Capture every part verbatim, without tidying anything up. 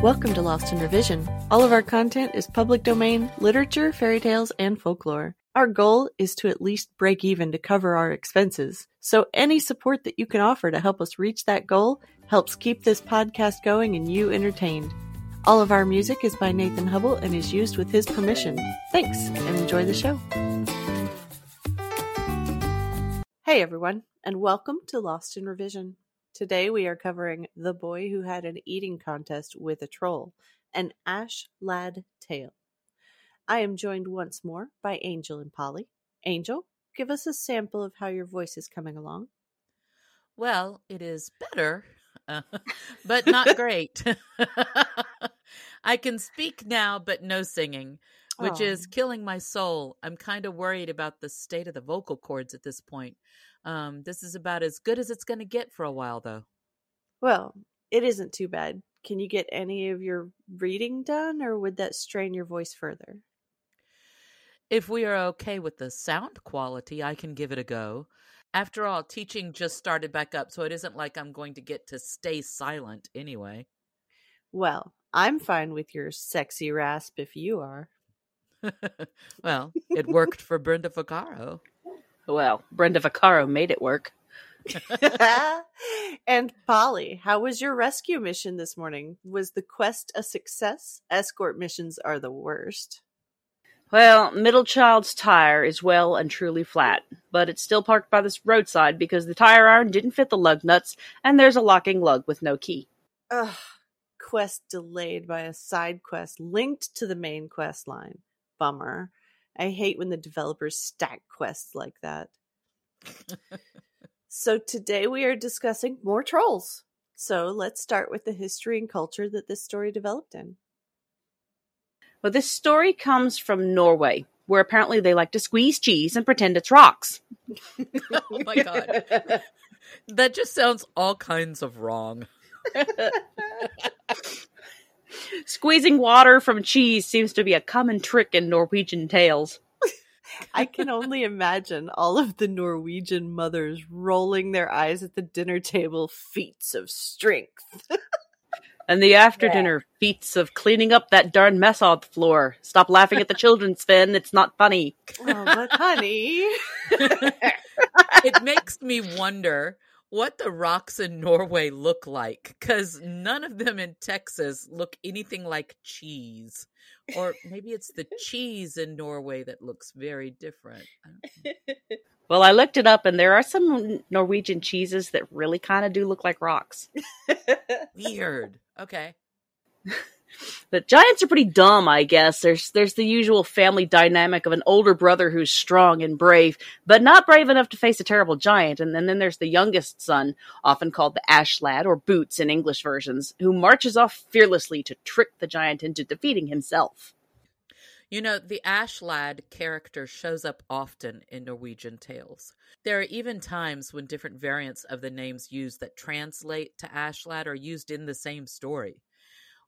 Welcome to Lost in Revision. All of our content is public domain, literature, fairy tales, and folklore. Our goal is to at least break even to cover our expenses, so any support that you can offer to help us reach that goal helps keep this podcast going and you entertained. All of our music is by Nathan Hubble and is used with his permission. Thanks, and enjoy the show. Hey everyone, and welcome to Lost in Revision. Today we are covering The Boy Who Had an Eating Contest with a Troll, an Ash Lad tale. I am joined once more by Angel and Polly. Angel, give us a sample of how your voice is coming along. Well, it is better, uh, but not great. I can speak now, but no singing, which Aww. Is killing my soul. I'm kind of worried about the state of the vocal cords at this point. Um, this is about as good as it's going to get for a while, though. Well, it isn't too bad. Can you get any of your reading done, or would that strain your voice further? If we are okay with the sound quality, I can give it a go. After all, teaching just started back up, so it isn't like I'm going to get to stay silent anyway. Well, I'm fine with your sexy rasp if you are. Well, it worked for Brenda Vaccaro. Well, Brenda Vaccaro made it work. And Polly, how was your rescue mission this morning? Was the quest a success? Escort missions are the worst. Well, middle child's tire is well and truly flat, but it's still parked by the roadside because the tire iron didn't fit the lug nuts, and there's a locking lug with no key. Ugh, quest delayed by a side quest linked to the main quest line. Bummer. I hate when the developers stack quests like that. So today we are discussing more trolls. So let's start with the history and culture that this story developed in. Well, this story comes from Norway, where apparently they like to squeeze cheese and pretend it's rocks. Oh my God. That just sounds all kinds of wrong. Squeezing water from cheese seems to be a common trick in Norwegian tales. I can only imagine all of the Norwegian mothers rolling their eyes at the dinner table, feats of strength. And the after-dinner yeah. feats of cleaning up that darn mess on the floor. Stop laughing at the children, Sven. It's not funny. Oh, but honey. It makes me wonder what the rocks in Norway look like, because none of them in Texas look anything like cheese. Or maybe it's the cheese in Norway that looks very different. I don't know. Well, I looked it up, and there are some Norwegian cheeses that really kind of do look like rocks. Weird. Okay. The giants are pretty dumb, I guess. There's there's the usual family dynamic of an older brother who's strong and brave, but not brave enough to face a terrible giant. And then, and then there's the youngest son, often called the Ash Lad, or Boots in English versions, who marches off fearlessly to trick the giant into defeating himself. You know, the Ash Lad character shows up often in Norwegian tales. There are even times when different variants of the names used that translate to Ash Lad are used in the same story.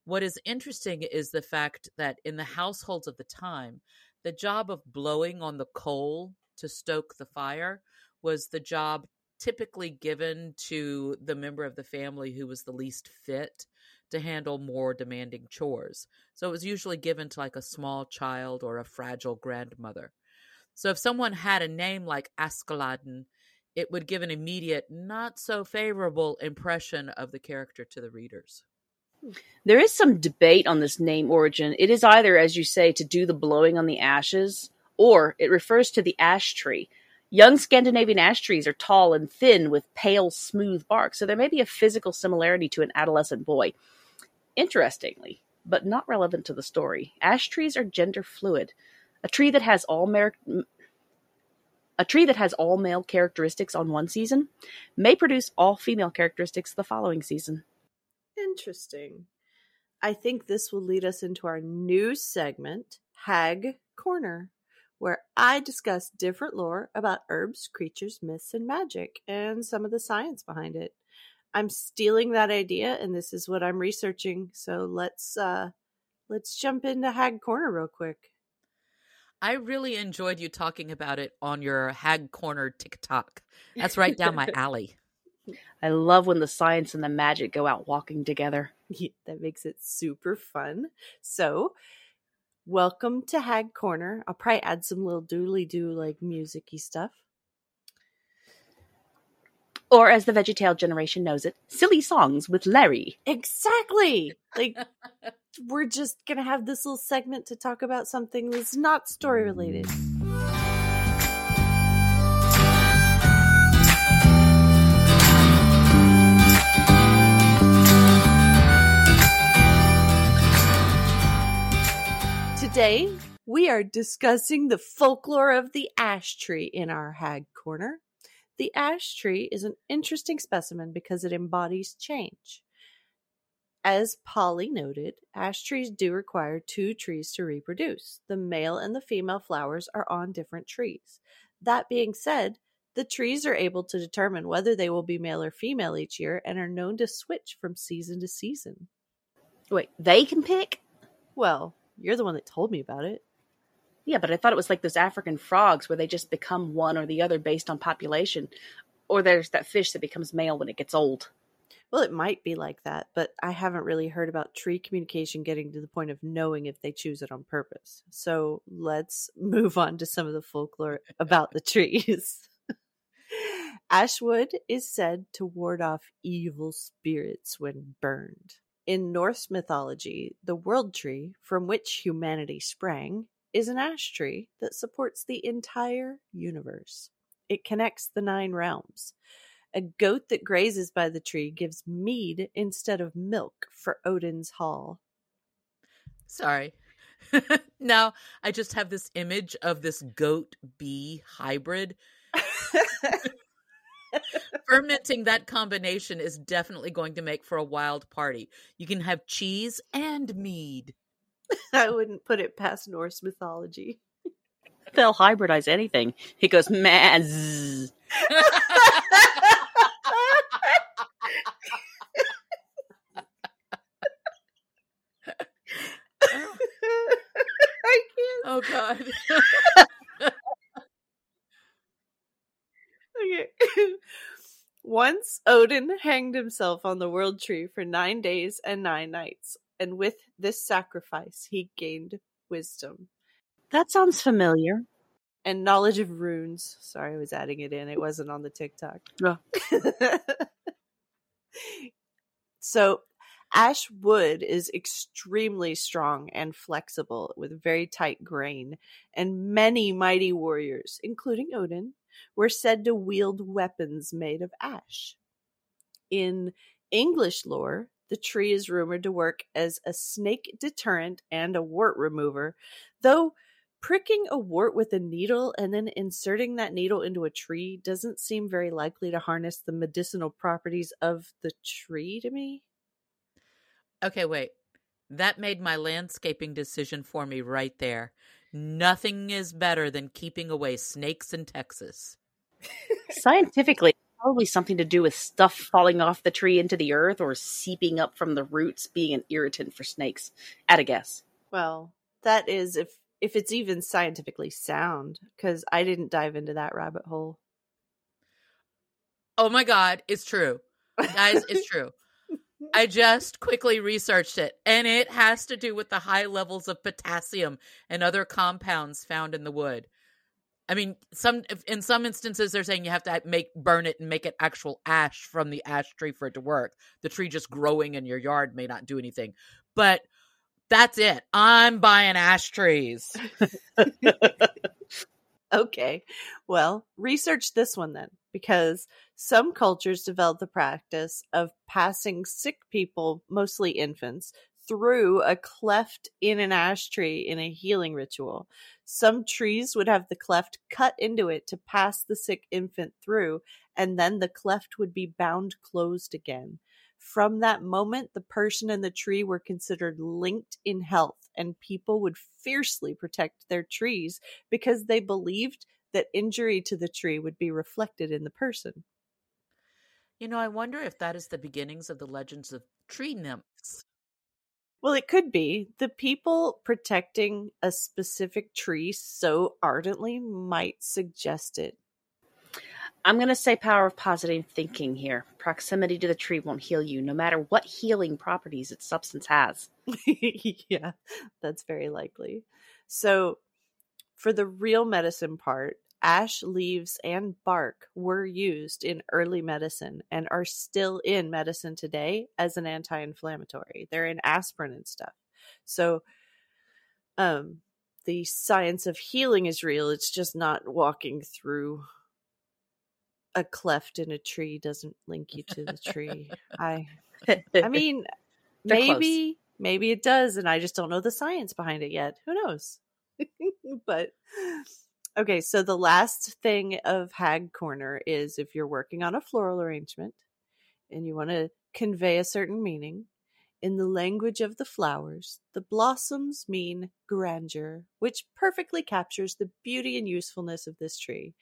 What is interesting is the fact that in the households of the time, the job of blowing on the coal to stoke the fire was the job typically given to the member of the family who was the least fit to handle more demanding chores. So it was usually given to like a small child or a fragile grandmother. So if someone had a name like Askeladden, it would give an immediate, not so favorable impression of the character to the readers. There is some debate on this name origin. It is either, as you say, to do the blowing on the ashes, or it refers to the ash tree. Young Scandinavian ash trees are tall and thin with pale, smooth bark, so there may be a physical similarity to an adolescent boy. Interestingly, but not relevant to the story, ash trees are gender fluid. A tree that has all mer- a tree that has all male characteristics on one season may produce all female characteristics the following season. Interesting. I think this will lead us into our new segment, Hag Corner, where I discuss different lore about herbs, creatures, myths, and magic, and some of the science behind it. I'm stealing that idea, and this is what I'm researching, so let's uh, let's jump into Hag Corner real quick. I really enjoyed you talking about it on your Hag Corner TikTok. That's right down my alley. I love when the science and the magic go out walking together. Yeah, that makes it super fun. So, welcome to Hag Corner. I'll probably add some little doodly-doo, like, music-y stuff. Or, as the VeggieTale generation knows it, silly songs with Larry. Exactly! Like, we're just going to have this little segment to talk about something that's not story-related. Today, we are discussing the folklore of the ash tree in our Hag Corner. The ash tree is an interesting specimen because it embodies change. As Polly noted, ash trees do require two trees to reproduce. The male and the female flowers are on different trees. That being said, the trees are able to determine whether they will be male or female each year and are known to switch from season to season. Wait, they can pick? Well... You're the one that told me about it. Yeah, but I thought it was like those African frogs where they just become one or the other based on population. Or there's that fish that becomes male when it gets old. Well, it might be like that, but I haven't really heard about tree communication getting to the point of knowing if they choose it on purpose. So let's move on to some of the folklore about the trees. Ashwood is said to ward off evil spirits when burned. In Norse mythology, the world tree, from which humanity sprang, is an ash tree that supports the entire universe. It connects the nine realms. A goat that grazes by the tree gives mead instead of milk for Odin's hall. Sorry. Now, I just have this image of this goat-bee hybrid. Fermenting that combination is definitely going to make for a wild party. You can have cheese and mead. I wouldn't put it past Norse mythology. They'll hybridize anything. He goes, mazz. I can't. Oh, God. Once Odin hanged himself on the world tree for nine days and nine nights, and with this sacrifice he gained wisdom. That sounds familiar. And knowledge of runes. Sorry, I was adding it in. It wasn't on the TikTok. No. So, ash wood is extremely strong and flexible with very tight grain, and many mighty warriors, including Odin, were said to wield weapons made of ash. In English lore, the tree is rumored to work as a snake deterrent and a wart remover, though pricking a wart with a needle and then inserting that needle into a tree doesn't seem very likely to harness the medicinal properties of the tree to me. Okay, wait. That made my landscaping decision for me right there. Nothing is better than keeping away snakes in Texas. Scientifically, probably something to do with stuff falling off the tree into the earth or seeping up from the roots being an irritant for snakes, at a guess. Well, that is if, if it's even scientifically sound, because I didn't dive into that rabbit hole. Oh my God, it's true. Guys, it's true. I just quickly researched it, and it has to do with the high levels of potassium and other compounds found in the wood. I mean, some in some instances, they're saying you have to make burn it and make it actual ash from the ash tree for it to work. The tree just growing in your yard may not do anything. But that's it. I'm buying ash trees. Okay. Well, research this one then, because some cultures develop the practice of passing sick people, mostly infants, through a cleft in an ash tree in a healing ritual. Some trees would have the cleft cut into it to pass the sick infant through, and then the cleft would be bound closed again. From that moment, the person and the tree were considered linked in health, and people would fiercely protect their trees because they believed that injury to the tree would be reflected in the person. You know, I wonder if that is the beginnings of the legends of tree nymphs. Well, it could be. The people protecting a specific tree so ardently might suggest it. I'm going to say power of positive thinking here. Proximity to the tree won't heal you, no matter what healing properties its substance has. Yeah, that's very likely. So for the real medicine part, ash leaves and bark were used in early medicine and are still in medicine today as an anti-inflammatory. They're in aspirin and stuff. So um, the science of healing is real. It's just not walking through a cleft in a tree doesn't link you to the tree. I I mean, maybe, close. maybe it does. And I just don't know the science behind it yet. Who knows? But... Okay, so the last thing of Hag Corner is if you're working on a floral arrangement and you want to convey a certain meaning, in the language of the flowers, the blossoms mean grandeur, which perfectly captures the beauty and usefulness of this tree.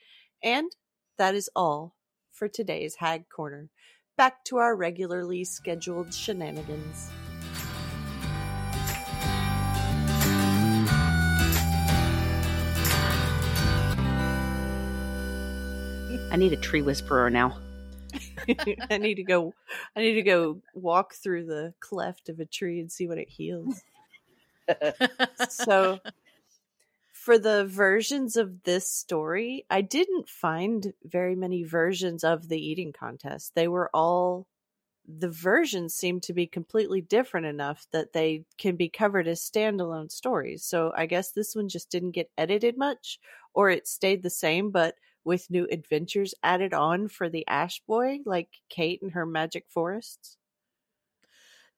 And that is all for today's Hag Corner. Back to our regularly scheduled shenanigans. I need a tree whisperer now. I need to go I need to go walk through the cleft of a tree and see what it heals. So for the versions of this story, I didn't find very many versions of the eating contest. They were all the versions seem to be completely different enough that they can be covered as standalone stories. So I guess this one just didn't get edited much, or it stayed the same, but with new adventures added on for the Ash Boy, like Kate and her magic forests.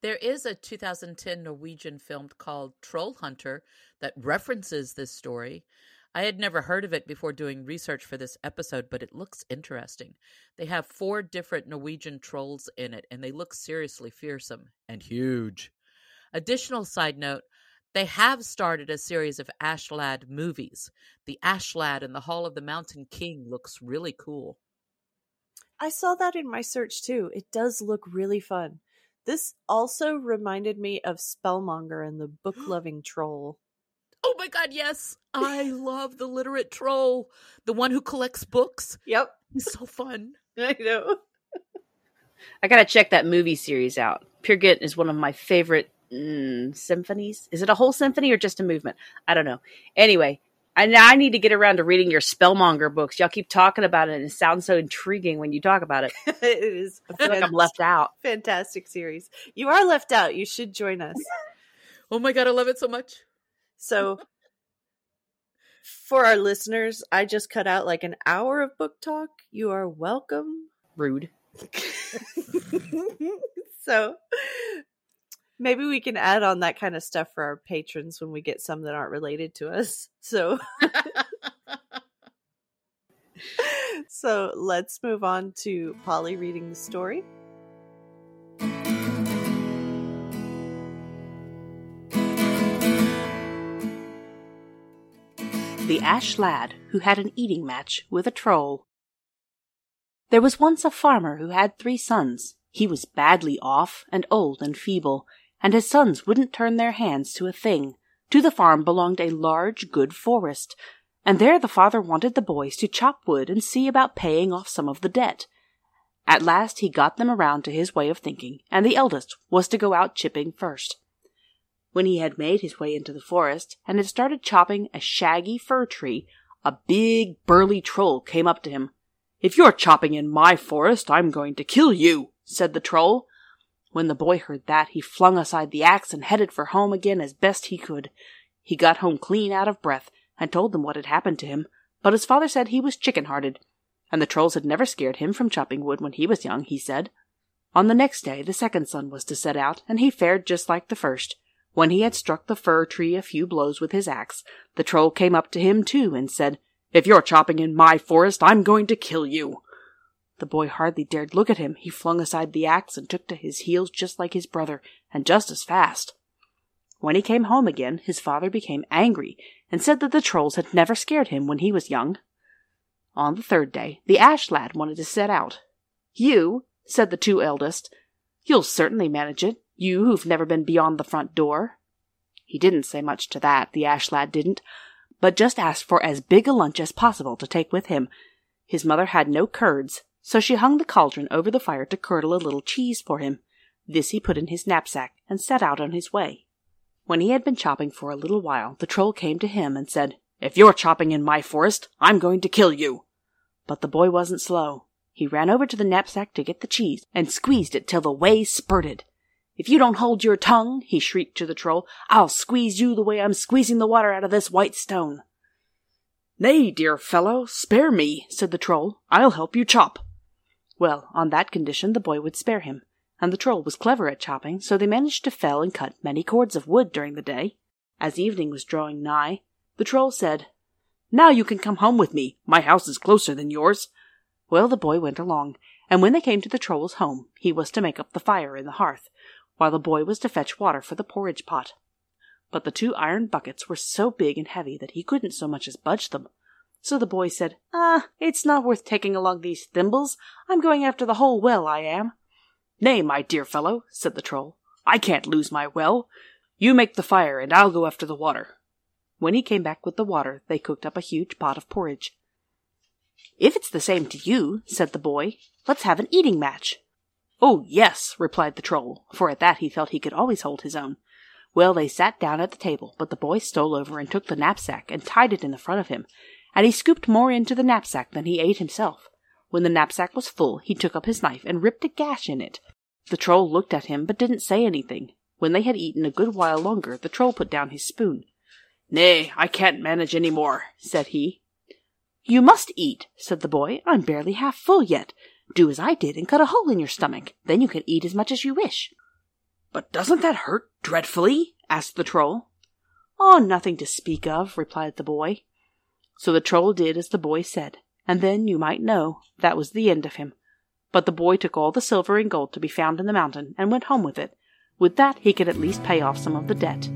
There is a two thousand ten Norwegian film called Troll Hunter that references this story. I had never heard of it before doing research for this episode, but it looks interesting. They have four different Norwegian trolls in it, and they look seriously fearsome and huge. Additional side note, they have started a series of Ash Lad movies. The Ash Lad in the Hall of the Mountain King looks really cool. I saw that in my search too. It does look really fun. This also reminded me of Spellmonger and the book-loving troll. Oh my god, yes! I love the literate troll. The one who collects books. Yep. He's so fun. I know. I gotta check that movie series out. Peer Gynt is one of my favorite Mm, symphonies. Is it a whole symphony or just a movement? I don't know. Anyway, I, I need to get around to reading your Spellmonger books. Y'all keep talking about it and it sounds so intriguing when you talk about it. It is. I feel like I'm left out. Fantastic series. You are left out. You should join us. Oh my god, I love it so much. So for our listeners, I just cut out like an hour of book talk. You are welcome. Rude. So maybe we can add on that kind of stuff for our patrons when we get some that aren't related to us. So so let's move on to Polly reading the story. The Ash Lad Who Had an Eating Match with a Troll. There was once a farmer who had three sons. He was badly off and old and feeble, and his sons wouldn't turn their hands to a thing. To the farm belonged a large, good forest, and there the father wanted the boys to chop wood and see about paying off some of the debt. At last he got them around to his way of thinking, and the eldest was to go out chipping first. When he had made his way into the forest, and had started chopping a shaggy fir tree, a big, burly troll came up to him. "If you're chopping in my forest, I'm going to kill you," said the troll. When the boy heard that, he flung aside the axe and headed for home again as best he could. He got home clean out of breath and told them what had happened to him, but his father said he was chicken-hearted, and the trolls had never scared him from chopping wood when he was young, he said. On the next day, the second son was to set out, and he fared just like the first. When he had struck the fir tree a few blows with his axe, the troll came up to him, too, and said, "If you're chopping in my forest, I'm going to kill you." The boy hardly dared look at him. He flung aside the axe and took to his heels just like his brother, and just as fast. When he came home again, his father became angry, and said that the trolls had never scared him when he was young. On the third day, the Ash Lad wanted to set out. "You," said the two eldest, "you'll certainly manage it, you who've never been beyond the front door." He didn't say much to that, the Ash Lad didn't, but just asked for as big a lunch as possible to take with him. His mother had no curds, so she hung the cauldron over the fire to curdle a little cheese for him. This he put in his knapsack and set out on his way. When he had been chopping for a little while, the troll came to him and said, "If you're chopping in my forest, I'm going to kill you." But the boy wasn't slow. He ran over to the knapsack to get the cheese and squeezed it till the whey spurted. "If you don't hold your tongue," he shrieked to the troll, "I'll squeeze you the way I'm squeezing the water out of this white stone." "Nay, dear fellow, spare me," said the troll. "I'll help you chop." Well, on that condition the boy would spare him, and the troll was clever at chopping, so they managed to fell and cut many cords of wood during the day. As evening was drawing nigh, the troll said, "Now you can come home with me. My house is closer than yours." Well, the boy went along, and when they came to the troll's home, he was to make up the fire in the hearth, while the boy was to fetch water for the porridge pot. But the two iron buckets were so big and heavy that he couldn't so much as budge them. So the boy said, "Ah, it's not worth taking along these thimbles. I'm going after the whole well, I am." "Nay, my dear fellow," said the troll, "I can't lose my well. You make the fire, and I'll go after the water." When he came back with the water, they cooked up a huge pot of porridge. "If it's the same to you," said the boy, "let's have an eating match." "Oh, yes," replied the troll, for at that he felt he could always hold his own. Well, they sat down at the table, but the boy stole over and took the knapsack and tied it in the front of him, and he scooped more into the knapsack than he ate himself. When the knapsack was full, he took up his knife and ripped a gash in it. The troll looked at him, but didn't say anything. When they had eaten a good while longer, the troll put down his spoon. "Nay, I can't manage any more," said he. "You must eat," said the boy. "I'm barely half full yet. Do as I did and cut a hole in your stomach. Then you can eat as much as you wish." "But doesn't that hurt dreadfully?" asked the troll. "Oh, nothing to speak of," replied the boy. So the troll did as the boy said, and then, you might know, that was the end of him. But the boy took all the silver and gold to be found in the mountain and went home with it. With that he could at least pay off some of the debt.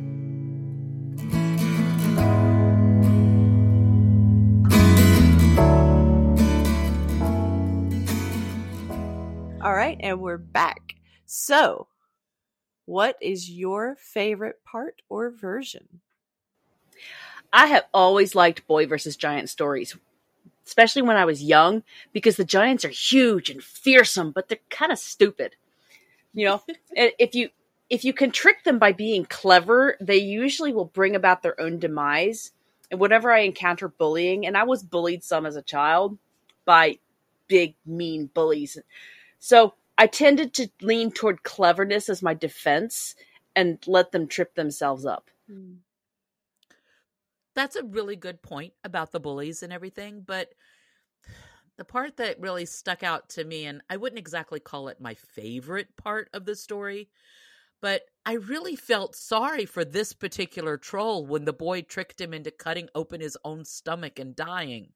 All right, and we're back. So, what is your favorite part or version? I have always liked boy versus giant stories, especially when I was young, because the giants are huge and fearsome, but they're kind of stupid. You know, if you if you can trick them by being clever, they usually will bring about their own demise. And whenever I encounter bullying, and I was bullied some as a child by big, mean bullies, so I tended to lean toward cleverness as my defense and let them trip themselves up. That's a really good point about the bullies and everything, but the part that really stuck out to me, and I wouldn't exactly call it my favorite part of the story, but I really felt sorry for this particular troll when the boy tricked him into cutting open his own stomach and dying.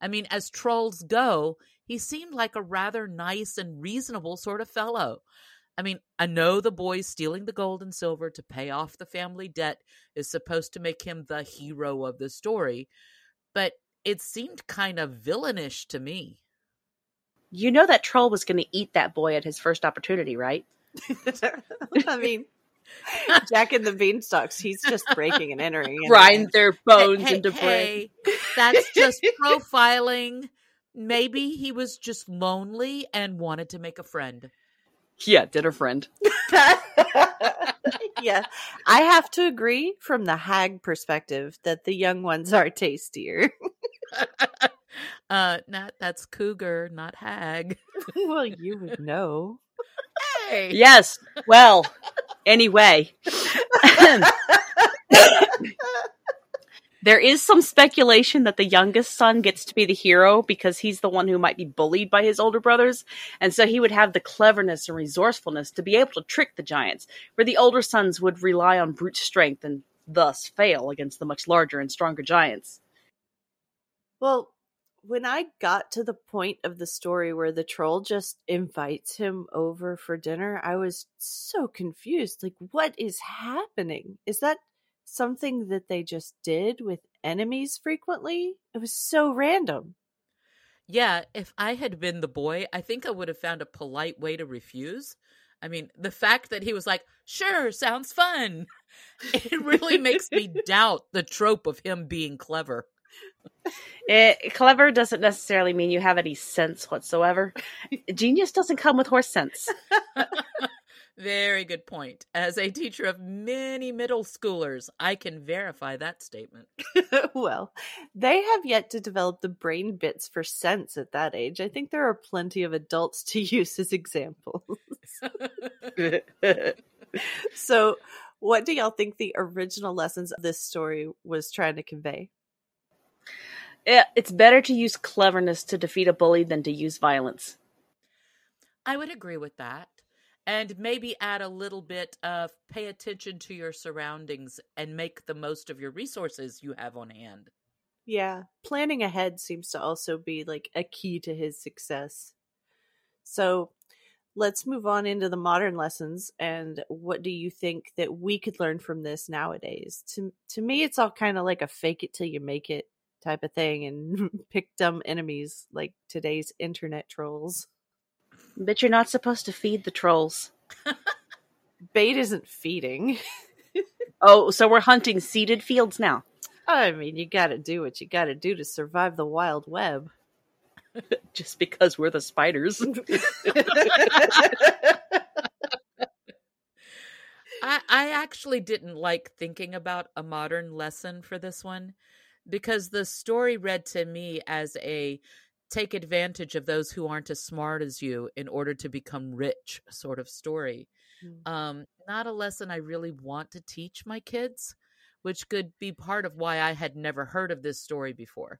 I mean, as trolls go, he seemed like a rather nice and reasonable sort of fellow. I mean, I know the boy stealing the gold and silver to pay off the family debt is supposed to make him the hero of the story, but it seemed kind of villainish to me. You know that troll was going to eat that boy at his first opportunity, right? I mean, Jack and the Beanstalks, he's just breaking and entering. Anyway. Grind their bones hey, into hey, bread. Hey, that's just profiling. Maybe he was just lonely and wanted to make a friend. Yeah, dinner friend. Yeah, I have to agree from the hag perspective that the young ones are tastier. uh, not, that's cougar, not hag. Well, you would know. Hey. Yes, well... Anyway, there is some speculation that the youngest son gets to be the hero because he's the one who might be bullied by his older brothers. And so he would have the cleverness and resourcefulness to be able to trick the giants, where the older sons would rely on brute strength and thus fail against the much larger and stronger giants. Well, when I got to the point of the story where the troll just invites him over for dinner, I was so confused. Like, what is happening? Is that something that they just did with enemies frequently? It was so random. Yeah, if I had been the boy, I think I would have found a polite way to refuse. I mean, the fact that he was like, "Sure, sounds fun," it really makes me doubt the trope of him being clever. It, clever doesn't necessarily mean you have any sense whatsoever. Genius doesn't come with horse sense. Very good point. As a teacher of many middle schoolers, I can verify that statement. Well, they have yet to develop the brain bits for sense at that age. I think there are plenty of adults to use as examples. So, what do y'all think the original lessons of this story was trying to convey? It, it's better to use cleverness to defeat a bully than to use violence. I would agree with that. And maybe add a little bit of pay attention to your surroundings and make the most of your resources you have on hand. Yeah. Planning ahead seems to also be like a key to his success. So let's move on into the modern lessons. And what do you think that we could learn from this nowadays? To, to me, it's all kind of like a fake it till you make it type of thing, and pick dumb enemies like today's internet trolls. But you're not supposed to feed the trolls. Bait isn't feeding. Oh, so we're hunting seeded fields now. I mean, you gotta do what you gotta do to survive the wild web. Just because we're the spiders. I, I actually didn't like thinking about a modern lesson for this one, because the story read to me as a take advantage of those who aren't as smart as you in order to become rich sort of story. Mm-hmm. Um, not a lesson I really want to teach my kids, which could be part of why I had never heard of this story before.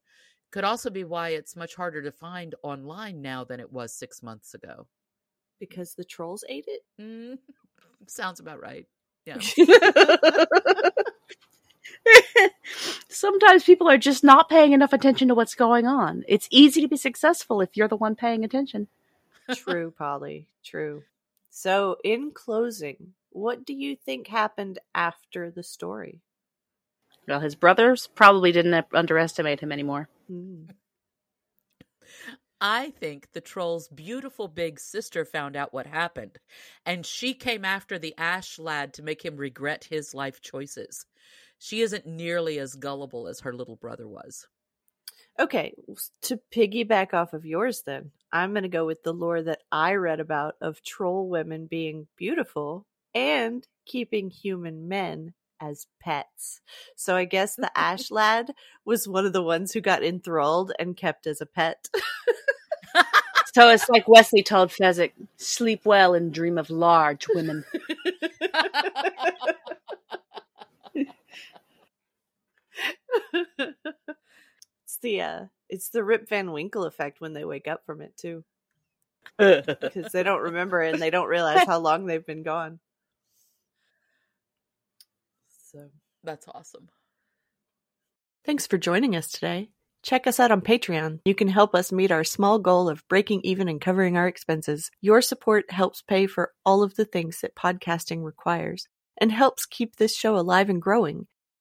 Could also be why it's much harder to find online now than it was six months ago. Because the trolls ate it? Mm, sounds about right. Yeah. Sometimes people are just not paying enough attention to what's going on. It's easy to be successful if you're the one paying attention. True, Polly. True. So, in closing, what do you think happened after the story? Well, his brothers probably didn't underestimate him anymore. Mm. I think the troll's beautiful big sister found out what happened, and she came after the Ash Lad to make him regret his life choices. She isn't nearly as gullible as her little brother was. Okay, to piggyback off of yours then, I'm going to go with the lore that I read about of troll women being beautiful and keeping human men as pets. So I guess the Ash Lad was one of the ones who got enthralled and kept as a pet. So it's like Wesley told Fezzik, sleep well and dream of large women. It's the uh, it's the Rip Van Winkle effect when they wake up from it too, because they don't remember it and they don't realize how long they've been gone. So that's awesome. Thanks for joining us today. Check us out on Patreon. You can help us meet our small goal of breaking even and covering our expenses. Your support helps pay for all of the things that podcasting requires and helps keep this show alive and growing.